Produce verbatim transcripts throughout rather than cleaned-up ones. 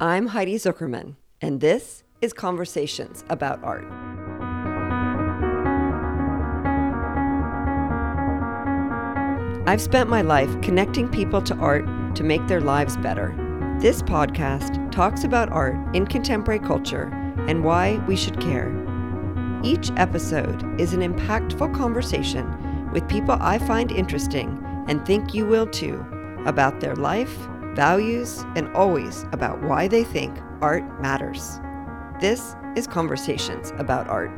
I'm Heidi Zuckerman, and this is Conversations About Art. I've spent my life connecting people to art to make their lives better. This podcast talks about art in contemporary culture and why we should care. Each episode is an impactful conversation with people I find interesting and think you will too, about their life, values, and always about why they think art matters. This is Conversations About Art.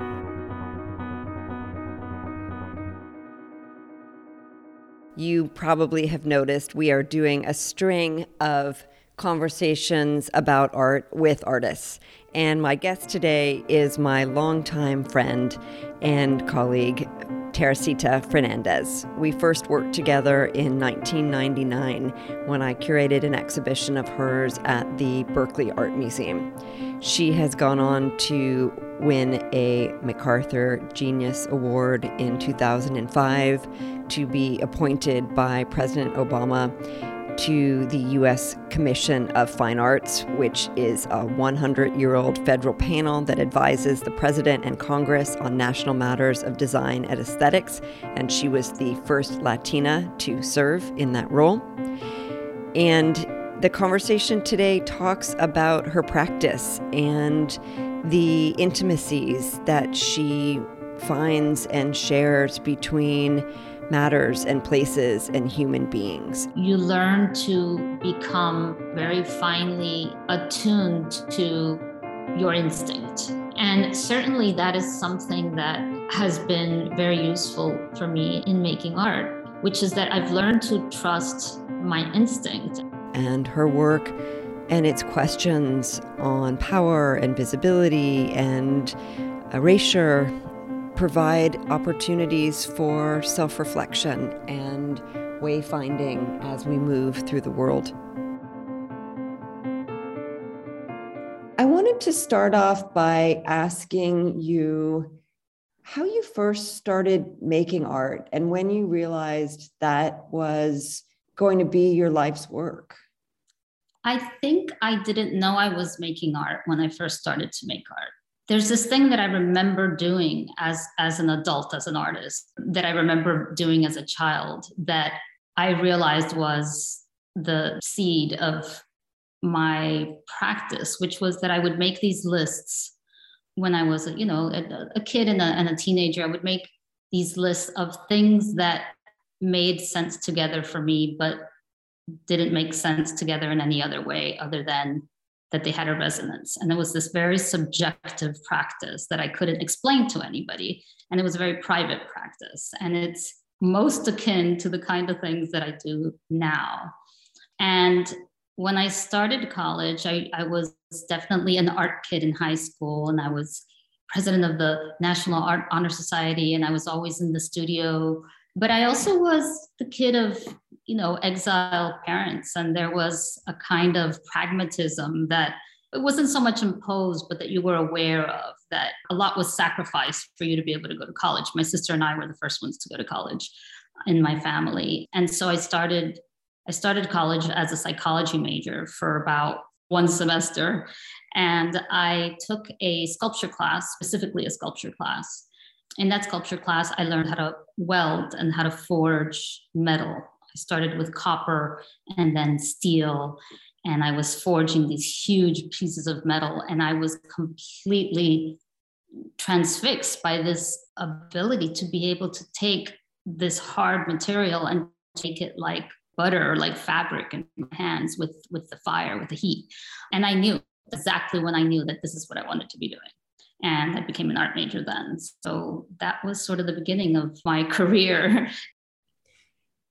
You probably have noticed we are doing a string of conversations about art with artists. And my guest today is my longtime friend and colleague, Teresita Fernandez. We first worked together in nineteen ninety-nine when I curated an exhibition of hers at the Berkeley Art Museum. She has gone on to win a MacArthur Genius Award in two thousand five, to be appointed by President Obama to the U S Commission of Fine Arts, which is a hundred-year-old federal panel that advises the President and Congress on national matters of design and aesthetics, and she was the first Latina to serve in that role. And the conversation today talks about her practice and the intimacies that she finds and shares between matters and places and human beings. You learn to become very finely attuned to your instinct. And certainly that is something that has been very useful for me in making art, which is that I've learned to trust my instinct. And her work and its questions on power and visibility and erasure provide opportunities for self-reflection and wayfinding as we move through the world. I wanted to start off by asking you how you first started making art and when you realized that was going to be your life's work. I think I didn't know I was making art when I first started to make art. There's this thing that I remember doing as, as an adult, as an artist, that I remember doing as a child that I realized was the seed of my practice, which was that I would make these lists when I was, you know, a, a kid and a, and a teenager. I would make these lists of things that made sense together for me, but didn't make sense together in any other way other than that they had a resonance. And it was this very subjective practice that I couldn't explain to anybody. And it was a very private practice. And it's most akin to the kind of things that I do now. And when I started college, I, I was definitely an art kid in high school. And I was president of the National Art Honor Society. And I was always in the studio. But I also was the kid of, you know, exile parents. And there was a kind of pragmatism that it wasn't so much imposed, but that you were aware of, that a lot was sacrificed for you to be able to go to college. My sister and I were the first ones to go to college in my family. And so I started, I started college as a psychology major for about one semester. And I took a sculpture class, specifically a sculpture class. In that sculpture class, I learned how to weld and how to forge metal. I started with copper and then steel, and I was forging these huge pieces of metal, and I was completely transfixed by this ability to be able to take this hard material and take it like butter or like fabric in my hands with, with the fire, with the heat. And I knew exactly when I knew that this is what I wanted to be doing. And I became an art major then. So that was sort of the beginning of my career.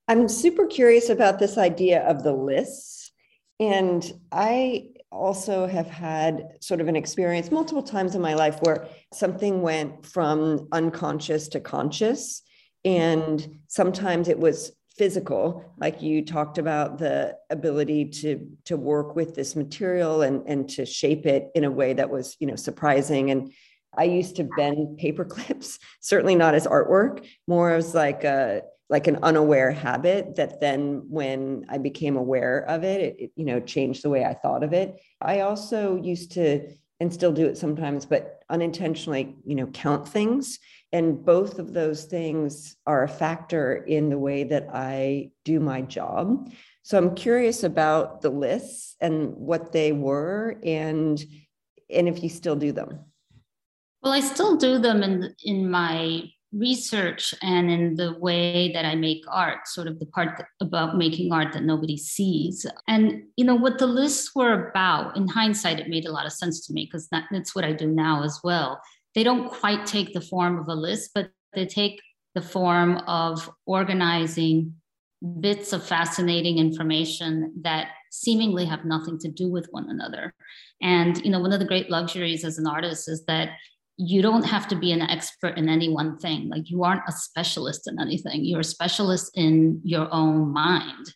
I'm super curious about this idea of the lists. And I also have had sort of an experience multiple times in my life where something went from unconscious to conscious. And sometimes it was physical, like you talked about the ability to to work with this material and, and to shape it in a way that was, you know, surprising. And I used to bend paper clips, certainly not as artwork, more as like a like an unaware habit that then when I became aware of it, it, it, you know, changed the way I thought of it. I also used to, and still do it sometimes, but unintentionally, you know, count things. And both of those things are a factor in the way that I do my job. So I'm curious about the lists and what they were, and and if you still do them. Well, I still do them in in my research and in the way that I make art, sort of the part that, about making art that nobody sees. And, you know, what the lists were about, in hindsight, it made a lot of sense to me because that, that's what I do now as well. They don't quite take the form of a list, but they take the form of organizing bits of fascinating information that seemingly have nothing to do with one another. And, you know, one of the great luxuries as an artist is that you don't have to be an expert in any one thing. Like, you aren't a specialist in anything. You're a specialist in your own mind.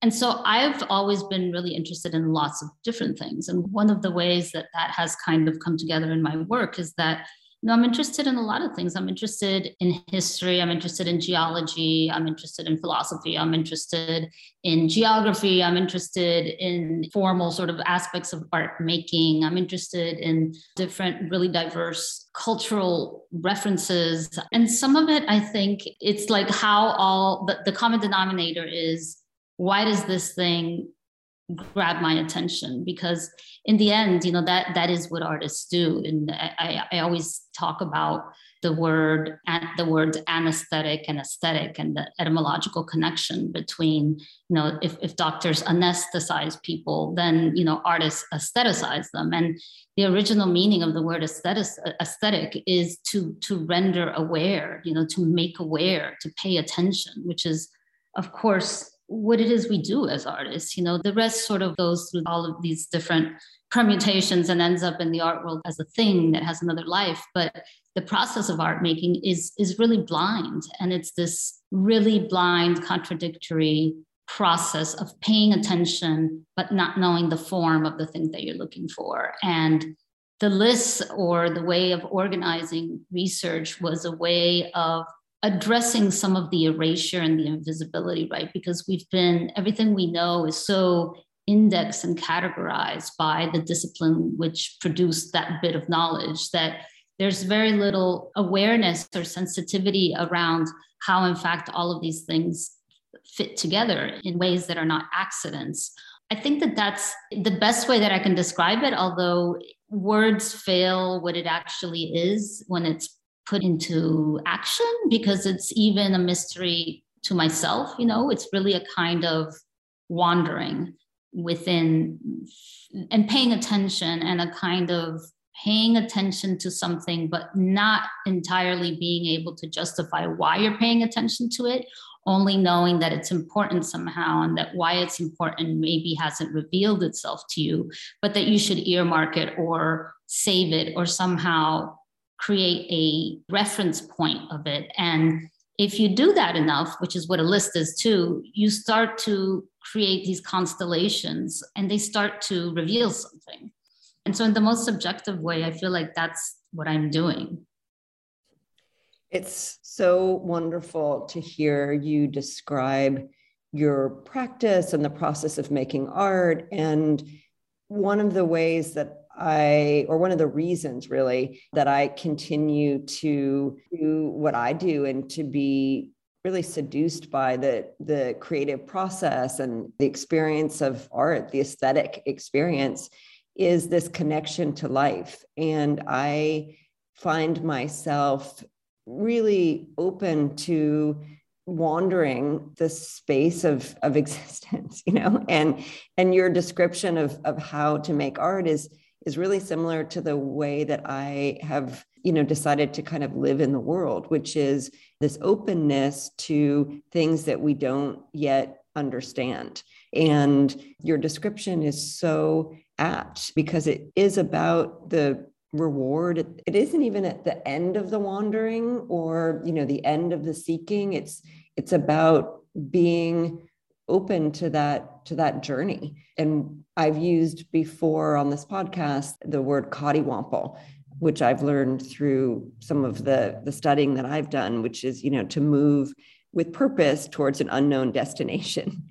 And so I've always been really interested in lots of different things. And one of the ways that that has kind of come together in my work is that, you know, I'm interested in a lot of things. I'm interested in history. I'm interested in geology. I'm interested in philosophy. I'm interested in geography. I'm interested in formal sort of aspects of art making. I'm interested in different really diverse cultural references. And some of it, I think it's like how all the, the common denominator is, why does this thing grab my attention? Because in the end, you know, that that is what artists do. And I, I always talk about the word and the words anesthetic and aesthetic and the etymological connection between, you know, if, if doctors anesthetize people, then, you know, artists aestheticize them. And the original meaning of the word aesthetic, aesthetic is to to render aware, you know, to make aware, to pay attention, which is, of course, what it is we do as artists. You know, the rest sort of goes through all of these different permutations and ends up in the art world as a thing that has another life. But the process of art making is, is really blind. And it's this really blind, contradictory process of paying attention, but not knowing the form of the thing that you're looking for. And the lists or the way of organizing research was a way of addressing some of the erasure and the invisibility, right? Because we've been, everything we know is so indexed and categorized by the discipline which produced that bit of knowledge that there's very little awareness or sensitivity around how, in fact, all of these things fit together in ways that are not accidents. I think that that's the best way that I can describe it, although words fail what it actually is when it's put into action, because it's even a mystery to myself. You know, it's really a kind of wandering within and paying attention, and a kind of paying attention to something, but not entirely being able to justify why you're paying attention to it, only knowing that it's important somehow, and that why it's important maybe hasn't revealed itself to you, but that you should earmark it or save it or somehow create a reference point of it. And if you do that enough, which is what a list is too, you start to create these constellations and they start to reveal something. And so in the most subjective way, I feel like that's what I'm doing. It's so wonderful to hear you describe your practice and the process of making art. And one of the ways that I, or one of the reasons really that I continue to do what I do and to be really seduced by the, the creative process and the experience of art, the aesthetic experience, is this connection to life. And I find myself really open to wandering the space of, of existence, you know, and, and your description of, of how to make art is is really similar to the way that I have, you know, decided to kind of live in the world, which is this openness to things that we don't yet understand. And your description is so apt, because it is about the reward. It isn't even at the end of the wandering or, you know, the end of the seeking. It's, it's about being open to that, to that journey. And I've used before on this podcast the word cottywomple, which I've learned through some of the, the studying that I've done, which is, you know, to move with purpose towards an unknown destination.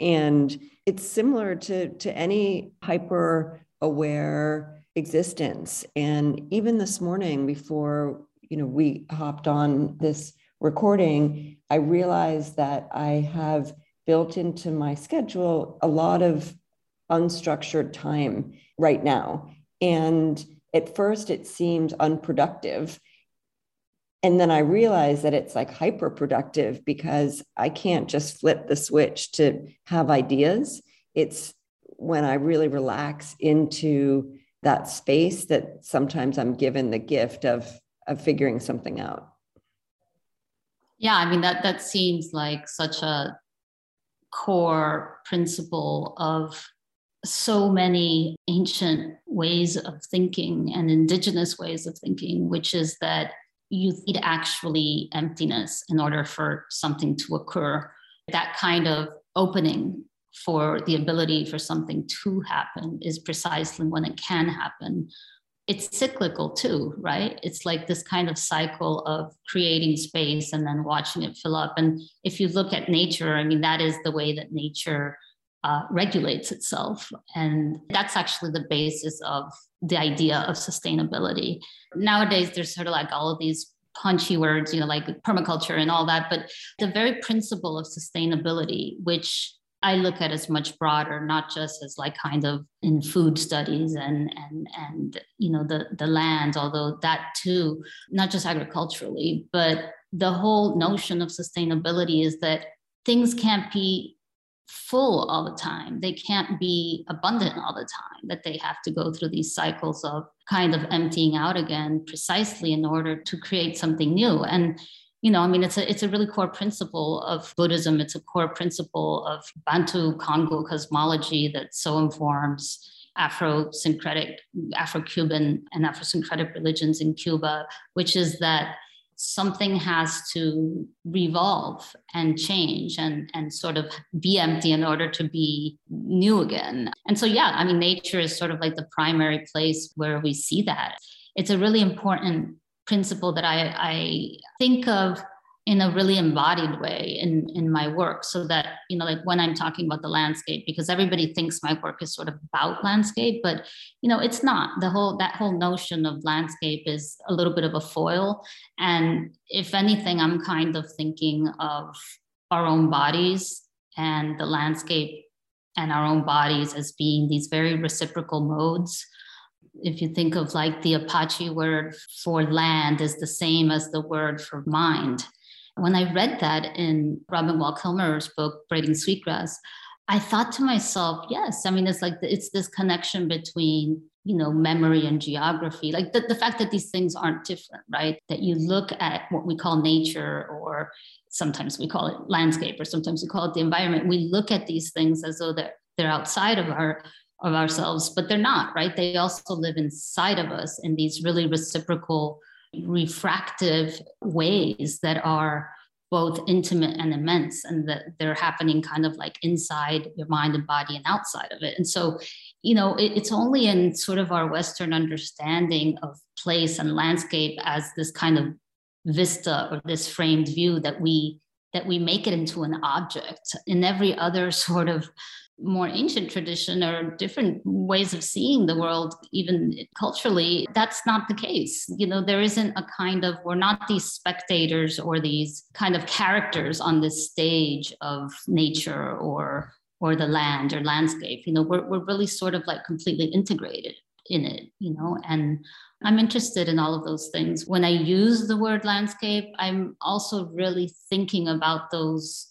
And it's similar to, to any hyper-aware existence. And even this morning before, you know, we hopped on this recording, I realized that I have built into my schedule a lot of unstructured time right now. And at first it seemed unproductive. And then I realized that it's like hyperproductive because I can't just flip the switch to have ideas. It's when I really relax into that space that sometimes I'm given the gift of, of figuring something out. Yeah, I mean, that, that seems like such a core principle of so many ancient ways of thinking and indigenous ways of thinking, which is that you need actually emptiness in order for something to occur. That kind of opening for the ability for something to happen is precisely when it can happen. It's cyclical too, right? It's like this kind of cycle of creating space and then watching it fill up. And if you look at nature, I mean, that is the way that nature uh, regulates itself. And that's actually the basis of the idea of sustainability. Nowadays, there's sort of like all of these punchy words, you know, like permaculture and all that, but the very principle of sustainability, which I look at as much broader, not just as like kind of in food studies and, and, and you know, the, the land, although that too, not just agriculturally, but the whole notion of sustainability is that things can't be full all the time. They can't be abundant all the time, that they have to go through these cycles of kind of emptying out again, precisely in order to create something new. And you know, I mean, it's a it's a really core principle of Buddhism. It's a core principle of Bantu Congo cosmology that so informs Afro-syncretic, Afro-Cuban and Afro-syncretic religions in Cuba, which is that something has to revolve and change and, and sort of be empty in order to be new again. And so, yeah, I mean, nature is sort of like the primary place where we see that. It's a really important principle that I, I think of in a really embodied way in, in my work, so that, you know, like when I'm talking about the landscape, because everybody thinks my work is sort of about landscape, but, you know, it's not. The whole, that whole notion of landscape is a little bit of a foil. And if anything, I'm kind of thinking of our own bodies and the landscape and our own bodies as being these very reciprocal modes. If you think of like the Apache word for land is the same as the word for mind. When I read that in Robin Wall Kilmer's book, Braiding Sweetgrass, I thought to myself, yes, I mean, it's like, it's this connection between, you know, memory and geography, like the, the fact that these things aren't different, right? That you look at what we call nature, or sometimes we call it landscape, or sometimes we call it the environment. We look at these things as though they're, they're outside of our of ourselves, but they're not, right? They also live inside of us in these really reciprocal, refractive ways that are both intimate and immense, and that they're happening kind of like inside your mind and body and outside of it. And so, you know, it, it's only in sort of our Western understanding of place and landscape as this kind of vista or this framed view that we that we make it into an object. In every other sort of more ancient tradition or different ways of seeing the world, even culturally, that's not the case. You know, there isn't a kind of, we're not these spectators or these kind of characters on this stage of nature or or the land or landscape. You know, we're we're really sort of like completely integrated in it, you know, and I'm interested in all of those things. When I use the word landscape, I'm also really thinking about those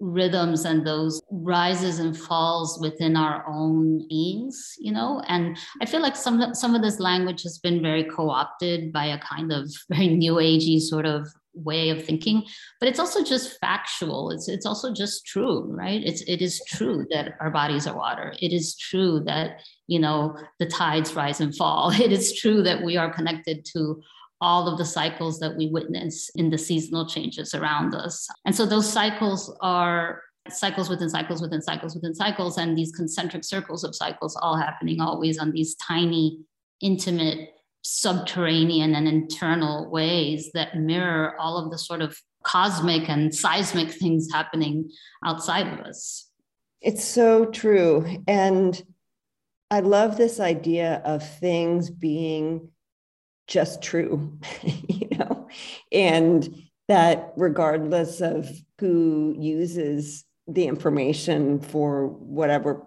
rhythms and those rises and falls within our own beings, you know? And I feel like some, some of this language has been very co-opted by a kind of very new agey sort of way of thinking, but it's also just factual. It's it's also just true, right? It's it is true that our bodies are water. It is true that, you know, the tides rise and fall. It is true that we are connected to all of the cycles that we witness in the seasonal changes around us. And so those cycles are cycles within cycles within cycles within cycles, and these concentric circles of cycles all happening always on these tiny, intimate, subterranean and internal ways that mirror all of the sort of cosmic and seismic things happening outside of us. It's so true. And I love this idea of things being just true, you know, and that regardless of who uses the information for whatever,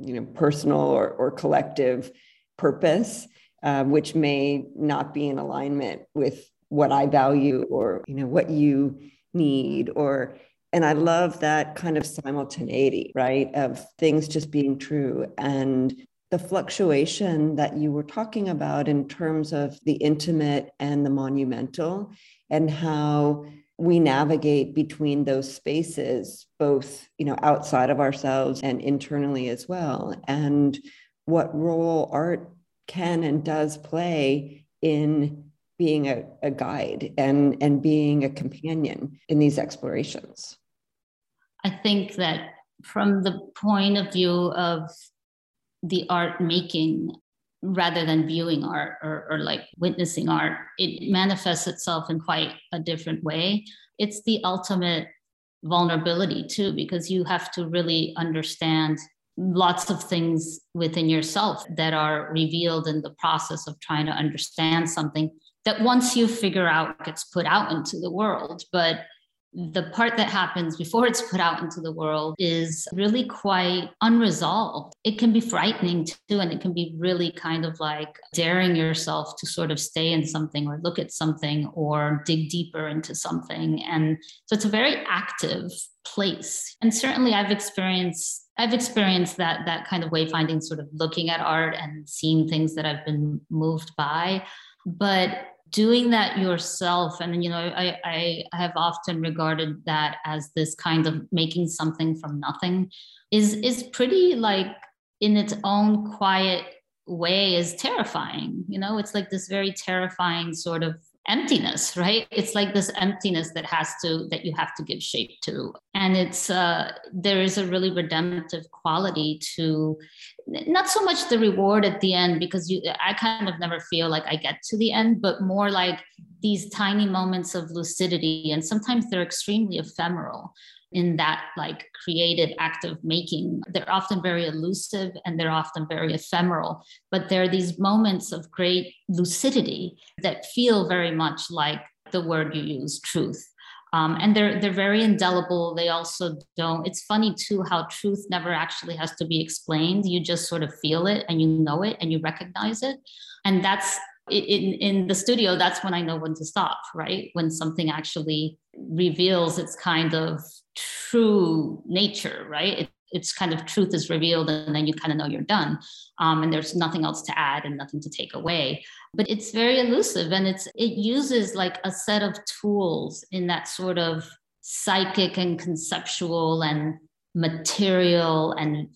you know, personal or, or collective purpose, uh, which may not be in alignment with what I value or, you know, what you need or, and I love that kind of simultaneity, right, of things just being true and the fluctuation that you were talking about in terms of the intimate and the monumental and how we navigate between those spaces, both, you know, outside of ourselves and internally as well, and what role art can and does play in being a, a guide and, and being a companion in these explorations. I think that from the point of view of the art making, rather than viewing art or, or like witnessing art, it manifests itself in quite a different way. It's the ultimate vulnerability too, because you have to really understand lots of things within yourself that are revealed in the process of trying to understand something that once you figure out gets put out into the world. But the part that happens before it's put out into the world is really quite unresolved. It can be frightening too, and it can be really kind of like daring yourself to sort of stay in something or look at something or dig deeper into something. And so it's a very active place. And certainly I've experienced I've experienced that that kind of wayfinding, sort of looking at art and seeing things that I've been moved by. But doing that yourself, and, you know, I, I have often regarded that as this kind of making something from nothing, is, is pretty, like, in its own quiet way, is terrifying. You know, it's like this very terrifying sort of emptiness, right? It's like this emptiness that has to, that you have to give shape to. And it's, uh, there is a really redemptive quality to, not so much the reward at the end, because you, I kind of never feel like I get to the end, but more like these tiny moments of lucidity. And sometimes they're extremely ephemeral in that, like, creative act of making. They're often very elusive and they're often very ephemeral, but there are these moments of great lucidity that feel very much like the word you use, truth. Um, and they're they're very indelible. They also don't, it's funny too how truth never actually has to be explained. You just sort of feel it and you know it and you recognize it. And that's, In, in the studio, that's when I know when to stop, right? When something actually reveals its kind of true nature, right? It, it's kind of truth is revealed and then you kind of know you're done. Um, and there's nothing else to add and nothing to take away. But it's very elusive, and it's it uses like a set of tools in that sort of psychic and conceptual and material and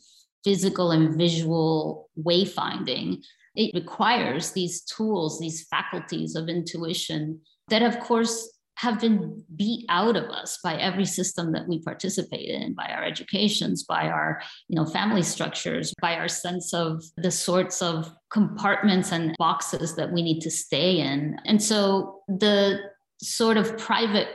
physical and visual wayfinding. It requires these tools, these faculties of intuition that, of course, have been beat out of us by every system that we participate in, by our educations, by our, you know, family structures, by our sense of the sorts of compartments and boxes that we need to stay in. And so the sort of private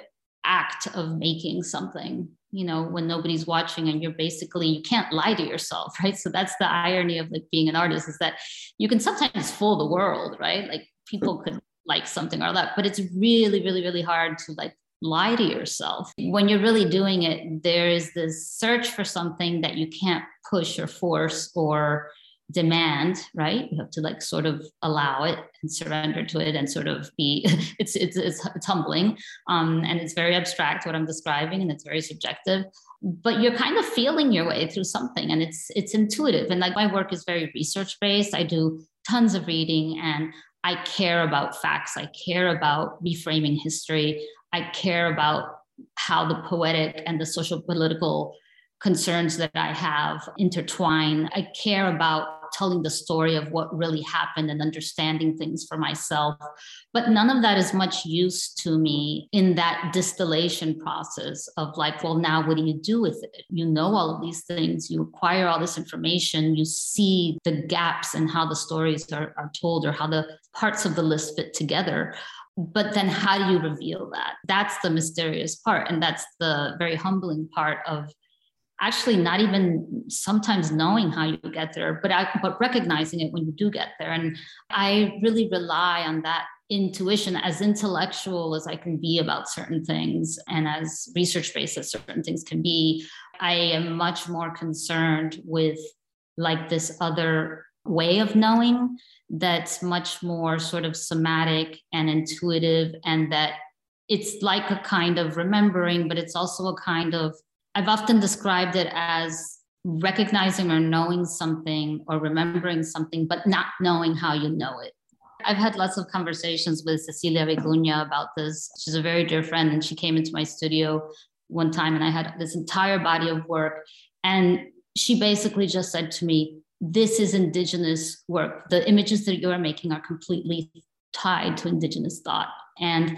act of making something, you know, when nobody's watching and you're basically, you can't lie to yourself, right? So that's the irony of, like, being an artist, is that you can sometimes fool the world, right? Like, people could like something or that, but it's really, really, really hard to, like, lie to yourself. When you're really doing it, there is this search for something that you can't push or force or demand, right? You have to, like, sort of allow it and surrender to it and sort of be, it's it's it's, it's humbling. Um, and it's very abstract, what I'm describing, and it's very subjective. But you're kind of feeling your way through something, and it's it's intuitive. And, like, my work is very research-based. I do tons of reading, and I care about facts. I care about reframing history. I care about how the poetic and the social political concerns that I have intertwine. I care about telling the story of what really happened and understanding things for myself. But none of that is much use to me in that distillation process of, like, well, now what do you do with it? You know all of these things, you acquire all this information, you see the gaps in how the stories are, are told or how the parts of the list fit together. But then how do you reveal that? That's the mysterious part. And that's the very humbling part of actually not even sometimes knowing how you get there, but, I, but recognizing it when you do get there. And I really rely on that intuition, as intellectual as I can be about certain things and as research-based as certain things can be. I am much more concerned with like this other way of knowing that's much more sort of somatic and intuitive, and that it's like a kind of remembering, but it's also a kind of, I've often described it as recognizing or knowing something or remembering something, but not knowing how you know it. I've had lots of conversations with Cecilia Vicuña about this. She's a very dear friend, and she came into my studio one time and I had this entire body of work. And she basically just said to me, this is indigenous work. The images that you are making are completely tied to indigenous thought. And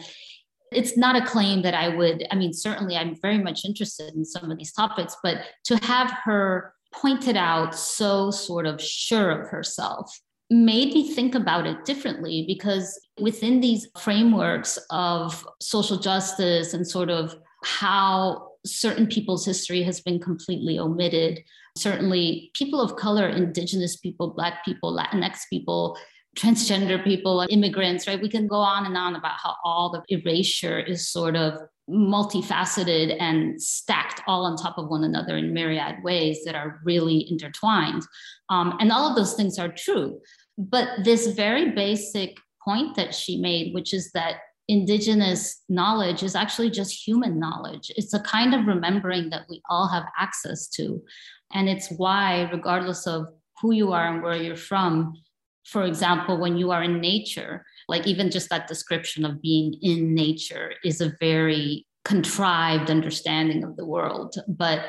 it's not a claim that I would, I mean, certainly I'm very much interested in some of these topics, but to have her pointed out so sort of sure of herself made me think about it differently, because within these frameworks of social justice and sort of how certain people's history has been completely omitted, certainly people of color, indigenous people, Black people, Latinx people, transgender people, immigrants, right? We can go on and on about how all the erasure is sort of multifaceted and stacked all on top of one another in myriad ways that are really intertwined. Um, and all of those things are true. But this very basic point that she made, which is that indigenous knowledge is actually just human knowledge. It's a kind of remembering that we all have access to. And it's why, regardless of who you are and where you're from, for example, when you are in nature, like even just that description of being in nature is a very contrived understanding of the world. But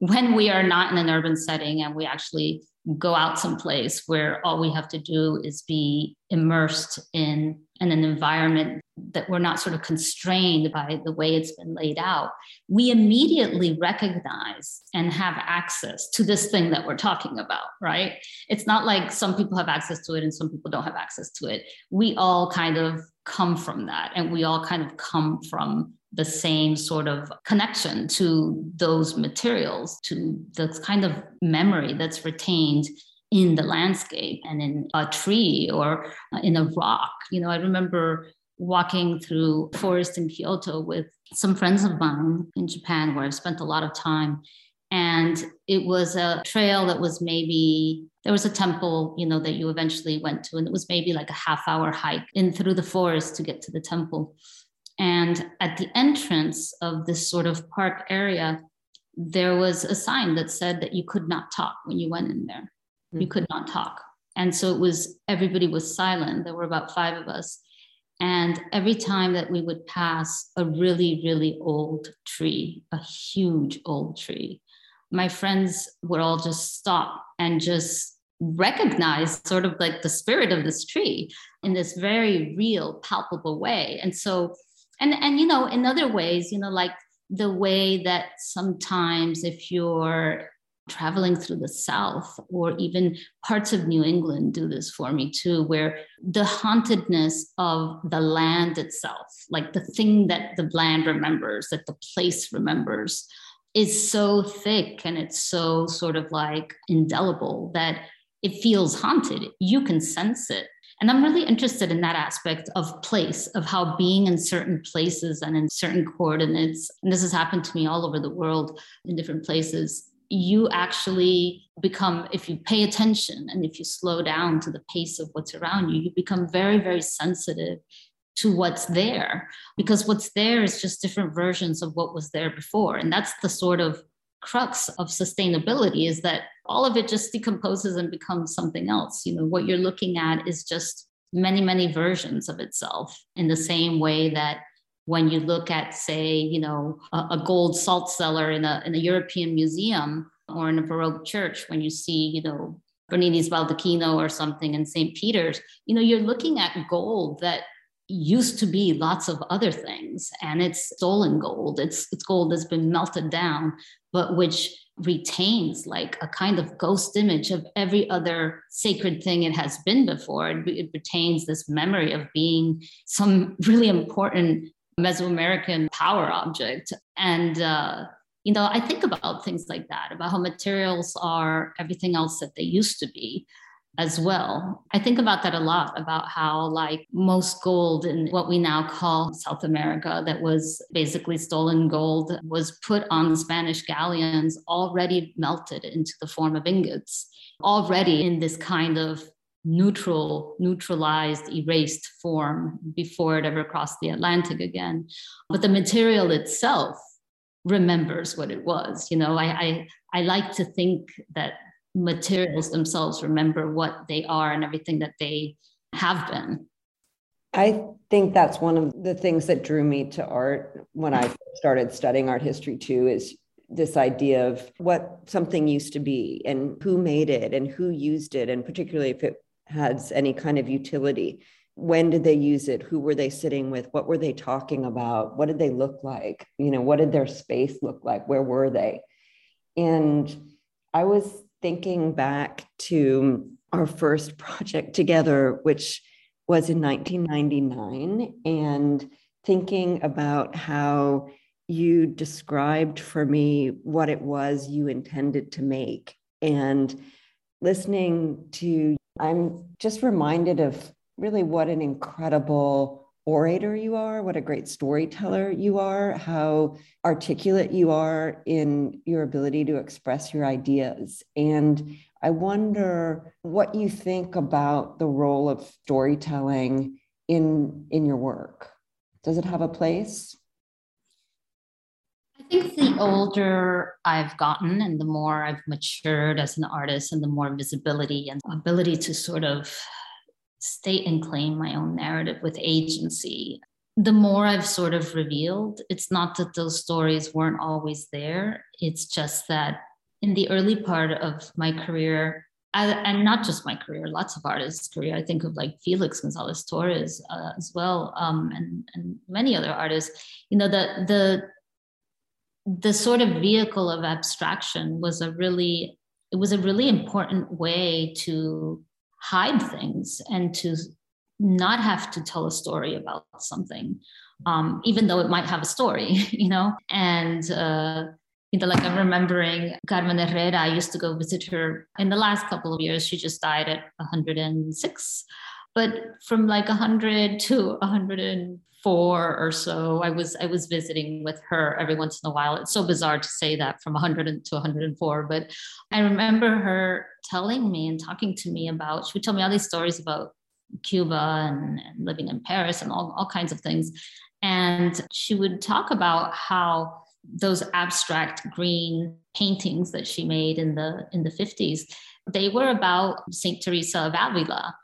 when we are not in an urban setting and we actually go out someplace where all we have to do is be immersed in, in an environment that we're not sort of constrained by the way it's been laid out, we immediately recognize and have access to this thing that we're talking about, right? It's not like some people have access to it and some people don't have access to it. We all kind of come from that, and we all kind of come from the same sort of connection to those materials, to the kind of memory that's retained in the landscape and in a tree or in a rock. You know, I remember walking through a forest in Kyoto with some friends of mine in Japan, where I've spent a lot of time. And it was a trail that was maybe, there was a temple, you know, that you eventually went to, and it was maybe like a half hour hike in through the forest to get to the temple. And at the entrance of this sort of park area, there was a sign that said that you could not talk when you went in there. Mm-hmm. You could not talk. And so it was, everybody was silent. There were about five of us. And every time that we would pass a really, really old tree, a huge old tree, my friends would all just stop and just recognize sort of like the spirit of this tree in this very real, palpable way. And so, and, and, you know, in other ways, you know, like the way that sometimes if you're traveling through the South or even parts of New England do this for me too, where the hauntedness of the land itself, like the thing that the land remembers, that the place remembers, is so thick and it's so sort of like indelible that it feels haunted. You can sense it. And I'm really interested in that aspect of place, of how being in certain places and in certain coordinates, and this has happened to me all over the world in different places, you actually become, if you pay attention and if you slow down to the pace of what's around you, you become very, very sensitive to what's there, because what's there is just different versions of what was there before. And that's the sort of crux of sustainability, is that all of it just decomposes and becomes something else. You know, what you're looking at is just many, many versions of itself, in the same way that when you look at, say, you know, a, a gold salt cellar in a, in a European museum or in a Baroque church, when you see, you know, Bernini's Baldacchino or something in Saint Peter's, you know, you're looking at gold that used to be lots of other things, and it's stolen gold. It's, it's gold that's been melted down, but which retains like a kind of ghost image of every other sacred thing it has been before. It, it retains this memory of being some really important Mesoamerican power object. And, uh, you know, I think about things like that, about how materials are everything else that they used to be as well. I think about that a lot, about how like most gold in what we now call South America, that was basically stolen gold, was put on Spanish galleons, already melted into the form of ingots, already in this kind of neutral, neutralized, erased form before it ever crossed the Atlantic again. But the material itself remembers what it was. You know, I, I, I like to think that materials themselves remember what they are and everything that they have been. I think that's one of the things that drew me to art when I started studying art history too, is this idea of what something used to be and who made it and who used it, and particularly if it has any kind of utility. When did they use it? Who were they sitting with? What were they talking about? What did they look like? You know, what did their space look like? Where were they? And I was thinking back to our first project together, which was in nineteen ninety-nine, and thinking about how you described for me what it was you intended to make. And listening to you, I'm just reminded of really what an incredible orator you are, what a great storyteller you are, how articulate you are in your ability to express your ideas. And I wonder what you think about the role of storytelling in, in your work. Does it have a place? I think the older I've gotten and the more I've matured as an artist and the more visibility and ability to sort of state and claim my own narrative with agency, the more I've sort of revealed, it's not that those stories weren't always there. It's just that in the early part of my career, I, and not just my career, lots of artists' career, I think of like Felix Gonzalez-Torres uh, as well, um, and, and many other artists, you know, the, the, the sort of vehicle of abstraction was a really, it was a really important way to hide things and to not have to tell a story about something, um, even though it might have a story, you know? And, uh, you know, like I'm remembering Carmen Herrera, I used to go visit her in the last couple of years. She just died at one hundred and six, but from like one hundred to one hundred and four or so, I was, I was visiting with her every once in a while. It's so bizarre to say that, from one hundred to one hundred and four, but I remember her telling me and talking to me about, she would tell me all these stories about Cuba and, and living in Paris and all, all kinds of things. And she would talk about how those abstract green paintings that she made in the, in the fifties, they were about Saint Teresa of Avila,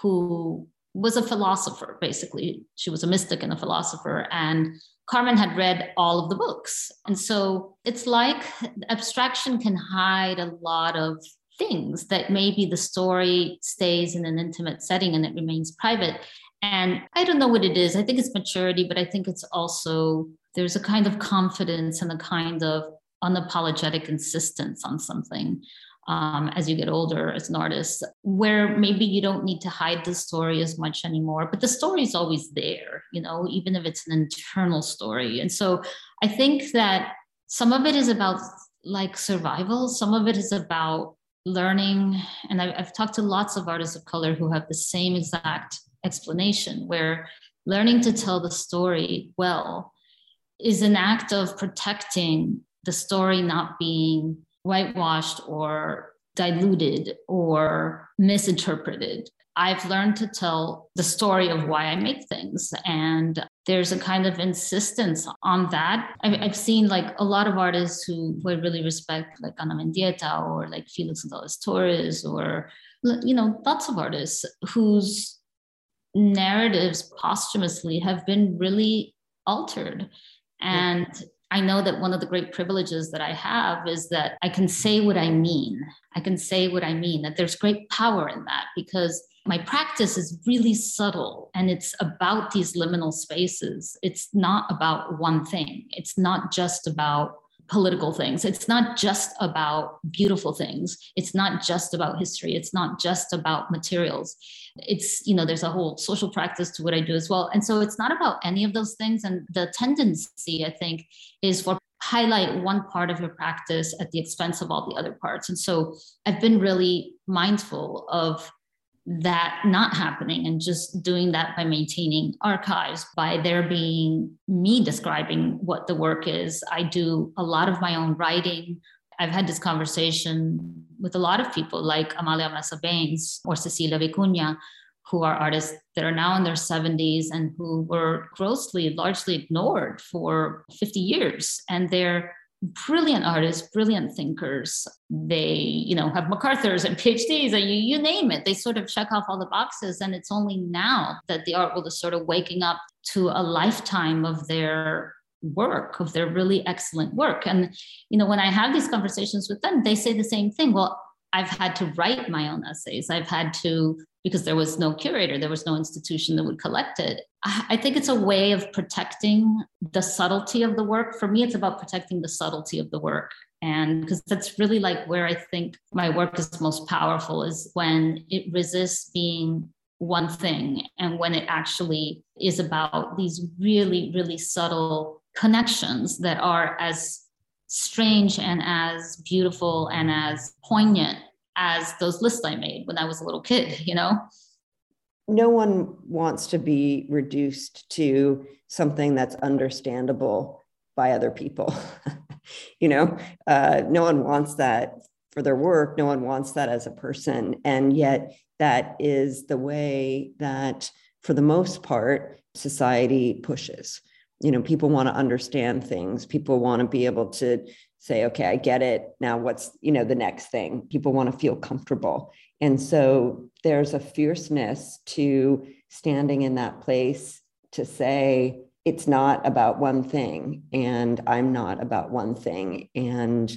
who was a philosopher, basically. She was a mystic and a philosopher, and Carmen had read all of the books. And so it's like abstraction can hide a lot of things that maybe the story stays in an intimate setting and it remains private. And I don't know what it is. I think it's maturity, but I think it's also, there's a kind of confidence and a kind of unapologetic insistence on something. Um, as you get older as an artist, where maybe you don't need to hide the story as much anymore, but the story is always there, you know, even if it's an internal story. And so I think that some of it is about like survival. Some of it is about learning. And I, I've talked to lots of artists of color who have the same exact explanation, where learning to tell the story well is an act of protecting the story not being whitewashed or diluted or misinterpreted. I've learned to tell the story of why I make things. And there's a kind of insistence on that. I've seen like a lot of artists who, who I really respect, like Ana Mendieta or like Felix Gonzalez-Torres, or, you know, lots of artists whose narratives posthumously have been really altered. And yeah. I know that one of the great privileges that I have is that I can say what I mean. I can say what I mean, that there's great power in that, because my practice is really subtle, and it's about these liminal spaces. It's not about one thing. It's not just about political things. It's not just about beautiful things. It's not just about history. It's not just about materials. It's, you know, there's a whole social practice to what I do as well. And so it's not about any of those things. And the tendency, I think, is for highlight one part of your practice at the expense of all the other parts. And so I've been really mindful of that not happening and just doing that by maintaining archives, by there being me describing what the work is. I do a lot of my own writing. I've had this conversation with a lot of people like Amalia Mesa-Bains or Cecilia Vicuña, who are artists that are now in their seventies and who were grossly, largely ignored for fifty years. And they're brilliant artists, brilliant thinkers. They, you know, have MacArthur's and PhDs and you, you name it. They sort of check off all the boxes. And it's only now that the art world is sort of waking up to a lifetime of their work, of their really excellent work. And, you know, when I have these conversations with them, they say the same thing. Well, I've had to write my own essays. I've had to, because there was no curator, there was no institution that would collect it. I think it's a way of protecting the subtlety of the work. For me, it's about protecting the subtlety of the work. And because that's really like where I think my work is most powerful, is when it resists being one thing and when it actually is about these really, really subtle connections that are as strange and as beautiful and as poignant as those lists I made when I was a little kid, you know? No one wants to be reduced to something that's understandable by other people. You know, uh, no one wants that for their work. No one wants that as a person. And yet that is the way that, for the most part, society pushes. You know, people want to understand things. People want to be able to say, okay, I get it. Now what's, you know, the next thing? People want to feel comfortable. And so there's a fierceness to standing in that place to say, it's not about one thing and I'm not about one thing. And,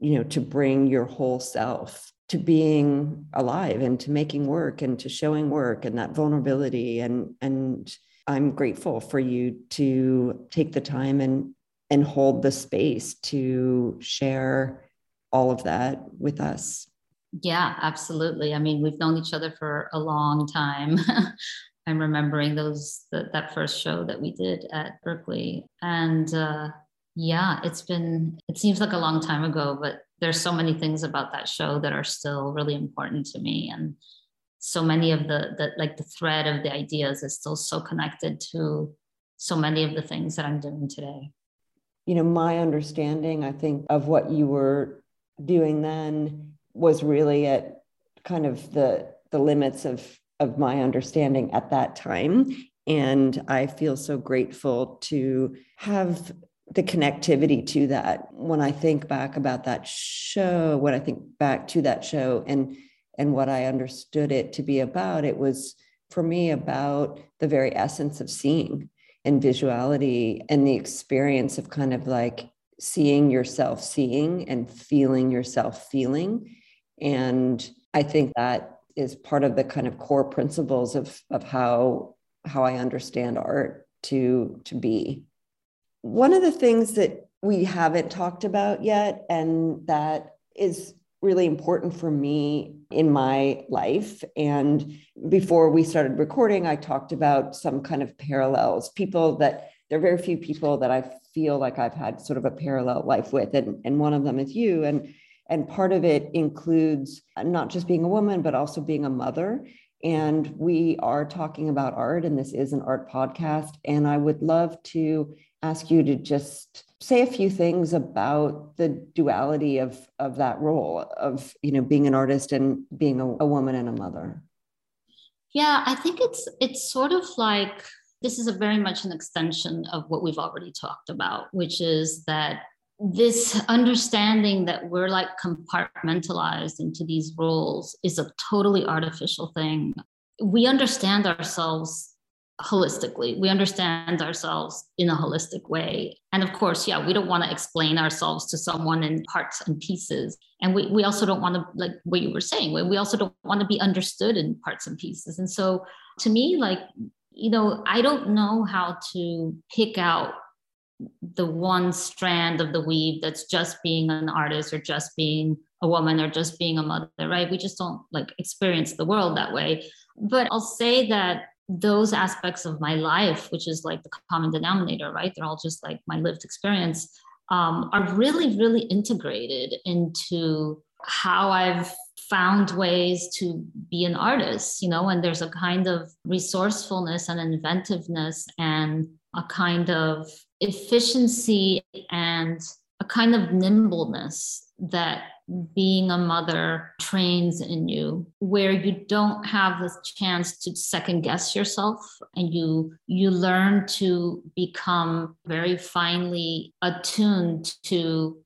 you know, to bring your whole self to being alive and to making work and to showing work and that vulnerability. And, and I'm grateful for you to take the time and and hold the space to share all of that with us. Yeah, absolutely. I mean, we've known each other for a long time. I'm remembering those that, that first show that we did at Berkeley. And uh, yeah, it's been, it seems like a long time ago, but there's so many things about that show that are still really important to me. And so many of the, the like the thread of the ideas is still so connected to so many of the things that I'm doing today. You know, my understanding, I think, of what you were doing then was really at kind of the the limits of, of my understanding at that time. And I feel so grateful to have the connectivity to that. When I think back about that show, when I think back to that show and and what I understood it to be about, it was for me about the very essence of seeing and visuality and the experience of kind of like seeing yourself seeing and feeling yourself feeling. And I think that is part of the kind of core principles of, of how, how I understand art to, to be. One of the things that we haven't talked about yet, and that is really important for me in my life. And before we started recording, I talked about some kind of parallels, people that there are very few people that I feel like I've had sort of a parallel life with. And, and one of them is you. And, and part of it includes not just being a woman, but also being a mother. And we are talking about art, and this is an art podcast. And I would love to ask you to just say a few things about the duality of, of that role of, you know, being an artist and being a, a woman and a mother. Yeah, I think it's it's sort of like, this is a very much an extension of what we've already talked about, which is that this understanding that we're like compartmentalized into these roles is a totally artificial thing. We understand ourselves holistically. We understand ourselves in a holistic way. And of course, yeah, we don't want to explain ourselves to someone in parts and pieces. And we, we also don't want to, like what you were saying, we also don't want to be understood in parts and pieces. And so to me, like, you know, I don't know how to pick out the one strand of the weave that's just being an artist or just being a woman or just being a mother, right? We just don't like experience the world that way. But I'll say that those aspects of my life, which is like the common denominator, right? They're all just like my lived experience, um, are really, really integrated into how I've found ways to be an artist, you know, and there's a kind of resourcefulness and inventiveness and a kind of efficiency and a kind of nimbleness that being a mother trains in you, where you don't have this chance to second guess yourself, and you you learn to become very finely attuned to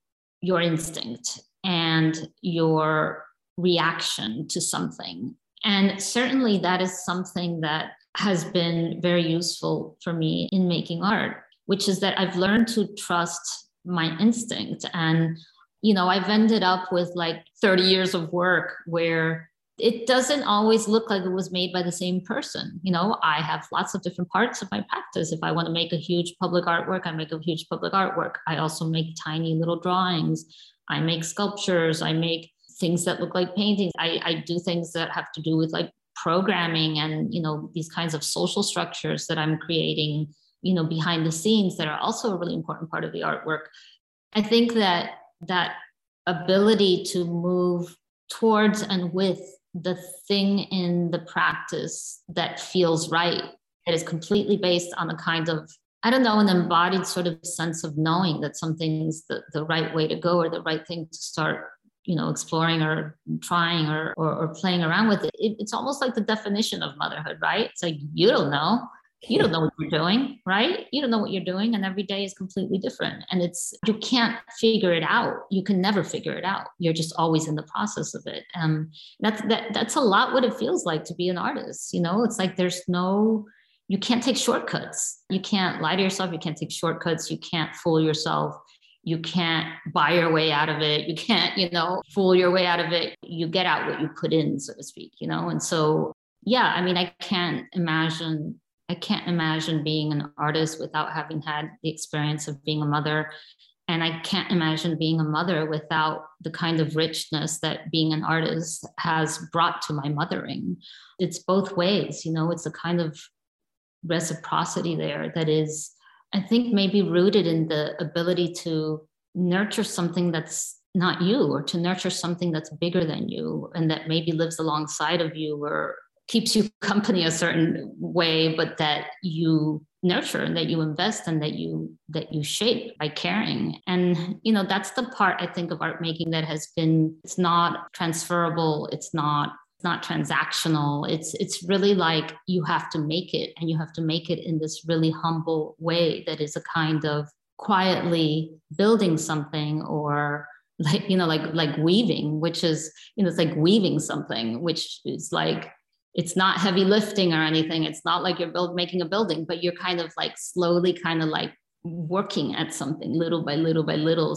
your instinct and your reaction to something. And certainly that is something that has been very useful for me in making art, which is that I've learned to trust my instinct. And you know, I've ended up with like thirty years of work where it doesn't always look like it was made by the same person. You know, I have lots of different parts of my practice. If I want to make a huge public artwork, I make a huge public artwork. I also make tiny little drawings. I make sculptures. I make things that look like paintings. I, I do things that have to do with like programming and, you know, these kinds of social structures that I'm creating, you know, behind the scenes that are also a really important part of the artwork. I think that that ability to move towards and with the thing in the practice that feels right, that is completely based on a kind of, I don't know, an embodied sort of sense of knowing that something's the, the right way to go or the right thing to start, you know, exploring or trying or, or, or playing around with it. it. It's almost like the definition of motherhood, right? It's like, you don't know. You don't know what you're doing, right? You don't know what you're doing, and every day is completely different. And it's, you can't figure it out. You can never figure it out. You're just always in the process of it. Um, that's that, that's a lot what it feels like to be an artist. You know, it's like there's no, you can't take shortcuts. You can't lie to yourself. You can't take shortcuts. You can't fool yourself. You can't buy your way out of it. You can't, you know, fool your way out of it. You get out what you put in, so to speak. You know, and so yeah, I mean, I can't imagine. I can't imagine being an artist without having had the experience of being a mother. And I can't imagine being a mother without the kind of richness that being an artist has brought to my mothering. It's both ways, you know, it's a kind of reciprocity there that is, I think, maybe rooted in the ability to nurture something that's not you, or to nurture something that's bigger than you and that maybe lives alongside of you or keeps you company a certain way, but that you nurture and that you invest and that you that you shape by caring. And, you know, that's the part I think of art making that has been, it's not transferable, it's not, it's not transactional. It's it's really like you have to make it, and you have to make it in this really humble way that is a kind of quietly building something, or like, you know, like like weaving, which is, you know, it's like weaving something, which is like, it's not heavy lifting or anything. It's not like you're build, making a building, but you're kind of like slowly kind of like working at something little by little by little,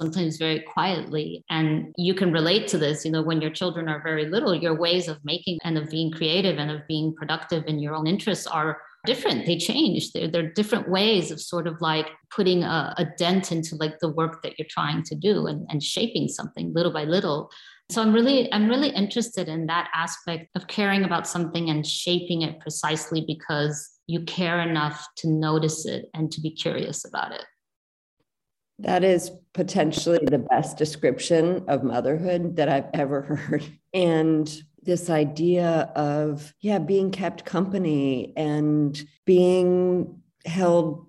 sometimes very quietly. And you can relate to this, you know, when your children are very little, your ways of making and of being creative and of being productive in your own interests are different. They change. They're, they're different ways of sort of like putting a, a dent into like the work that you're trying to do and, and shaping something little by little. So I'm really, I'm really interested in that aspect of caring about something and shaping it precisely because you care enough to notice it and to be curious about it. That is potentially the best description of motherhood that I've ever heard. And this idea of, yeah, being kept company and being held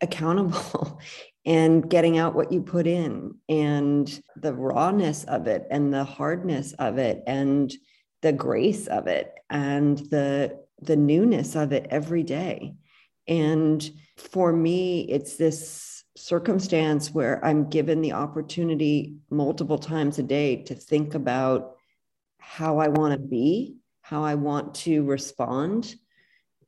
accountable and getting out what you put in, and the rawness of it and the hardness of it and the grace of it and the the newness of it every day. And for me, it's this circumstance where I'm given the opportunity multiple times a day to think about how I want to be, how I want to respond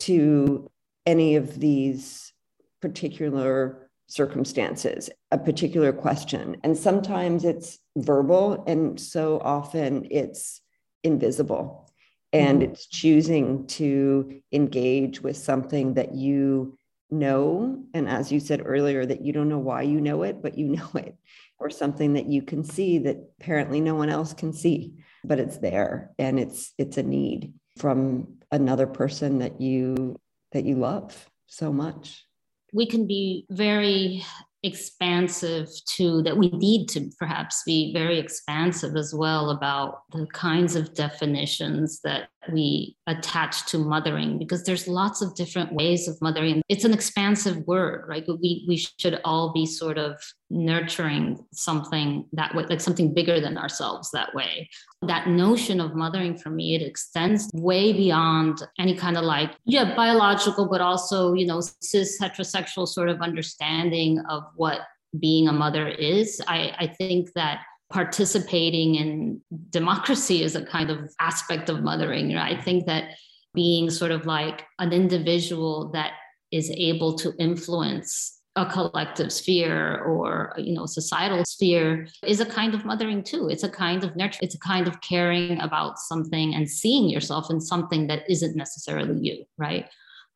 to any of these particular circumstances, a particular question. And sometimes it's verbal, and so often it's invisible. And mm-hmm. it's choosing to engage with something that you know, and as you said earlier, that you don't know why you know it, but you know it, or something that you can see that apparently no one else can see, but it's there, and it's it's a need from another person that you that you love so much. We can be very expansive to that. We need to perhaps be very expansive as well about the kinds of definitions that we attach to mothering, because there's lots of different ways of mothering. It's an expansive word, right? We we should all be sort of nurturing something that way, like something bigger than ourselves that way. That notion of mothering, for me, it extends way beyond any kind of like, yeah, biological, but also, you know, cis heterosexual sort of understanding of what being a mother is. I, I think that participating in democracy is a kind of aspect of mothering. You know, I think that being sort of like an individual that is able to influence a collective sphere or, you know, societal sphere is a kind of mothering too. It's a kind of nurture. It's a kind of caring about something and seeing yourself in something that isn't necessarily you, right?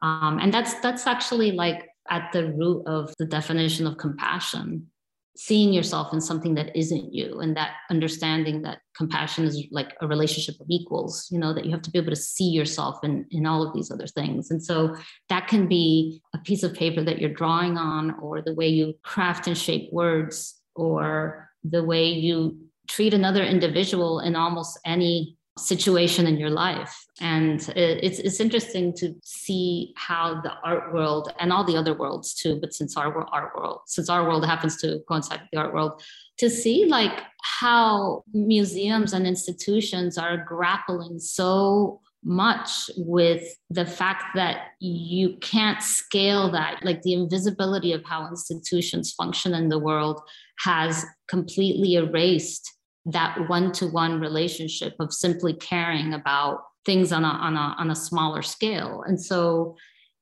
Um, and that's that's actually like at the root of the definition of compassion. Seeing yourself in something that isn't you, and that understanding that compassion is like a relationship of equals, you know, that you have to be able to see yourself in, in all of these other things. And so that can be a piece of paper that you're drawing on, or the way you craft and shape words, or the way you treat another individual in almost any situation in your life. And it's it's interesting to see how the art world, and all the other worlds too, but since our world, art world, since our world happens to coincide with the art world, to see like how museums and institutions are grappling so much with the fact that you can't scale that, like the invisibility of how institutions function in the world has completely erased that one-to-one relationship of simply caring about things on a, on a, on a smaller scale. And so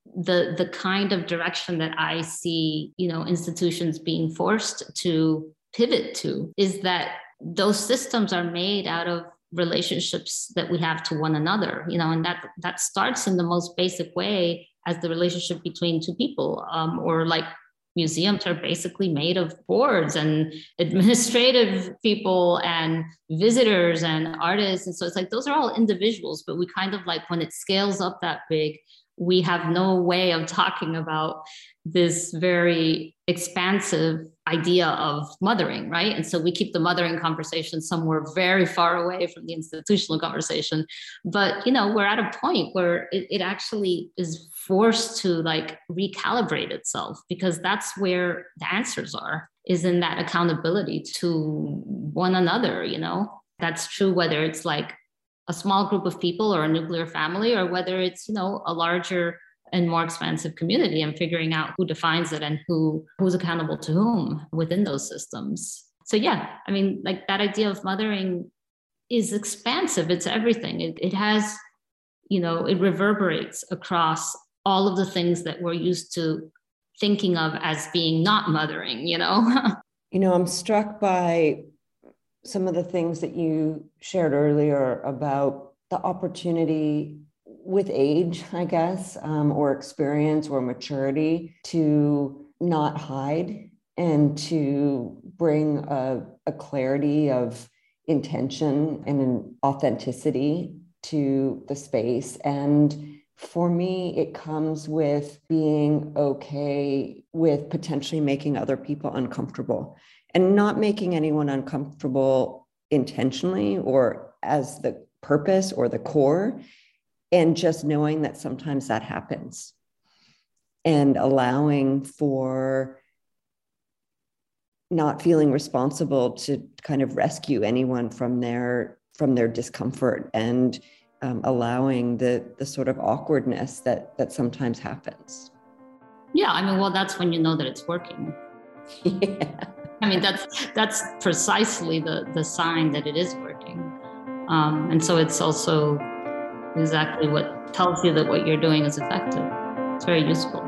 the, the kind of direction that I see, you know, institutions being forced to pivot to is that those systems are made out of relationships that we have to one another, you know, and that, that starts in the most basic way as the relationship between two people, um, or like museums are basically made of boards and administrative people and visitors and artists. And so it's like, those are all individuals, but we kind of like, when it scales up that big, we have no way of talking about this very expansive idea of mothering, right? And so we keep the mothering conversation somewhere very far away from the institutional conversation. But, you know, we're at a point where it, it actually is forced to like recalibrate itself, because that's where the answers are, is in that accountability to one another, you know? That's true, whether it's like a small group of people or a nuclear family, or whether it's, you know, a larger and more expansive community, and figuring out who defines it and who who's accountable to whom within those systems. So yeah, I mean, like that idea of mothering is expansive. It's everything. It, it has, you know, it reverberates across all of the things that we're used to thinking of as being not mothering, you know? You know, I'm struck by some of the things that you shared earlier about the opportunity with age, I guess, um, or experience or maturity, to not hide and to bring a, a clarity of intention and an authenticity to the space. And for me, it comes with being okay with potentially making other people uncomfortable, and not making anyone uncomfortable intentionally or as the purpose or the core, and just knowing that sometimes that happens, and allowing for not feeling responsible to kind of rescue anyone from their from their discomfort, and um, allowing the the sort of awkwardness that that sometimes happens. Yeah, I mean, well, that's when you know that it's working. Yeah. I mean, that's that's precisely the, the sign that it is working. Um, and so it's also exactly what tells you that what you're doing is effective. it's very useful.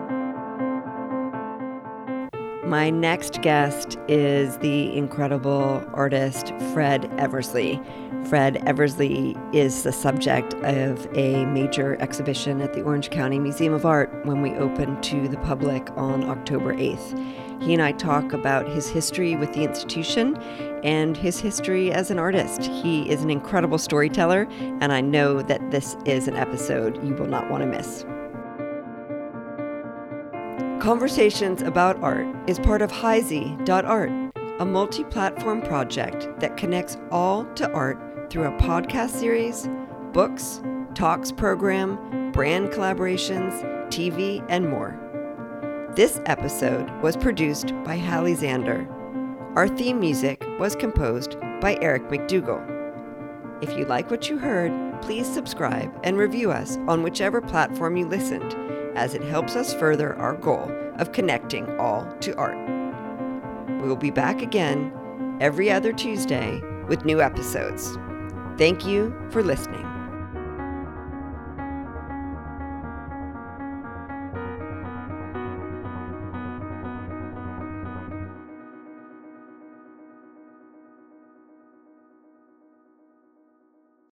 My next guest is the incredible artist Fred Eversley. Fred Eversley is the subject of a major exhibition at the Orange County Museum of Art when we open to the public on October eighth. He and I talk about his history with the institution and his history as an artist. He is an incredible storyteller, and I know that this is an episode you will not want to miss. Conversations about Art is part of HiZ.art, a multi-platform project that connects all to art through a podcast series, books, talks program, brand collaborations, T V, and more. This episode was produced by Hallie Zander. Our theme music was composed by Eric McDougall. If you like what you heard, please subscribe and review us on whichever platform you listened, as it helps us further our goal of connecting all to art. We will be back again every other Tuesday with new episodes. Thank you for listening.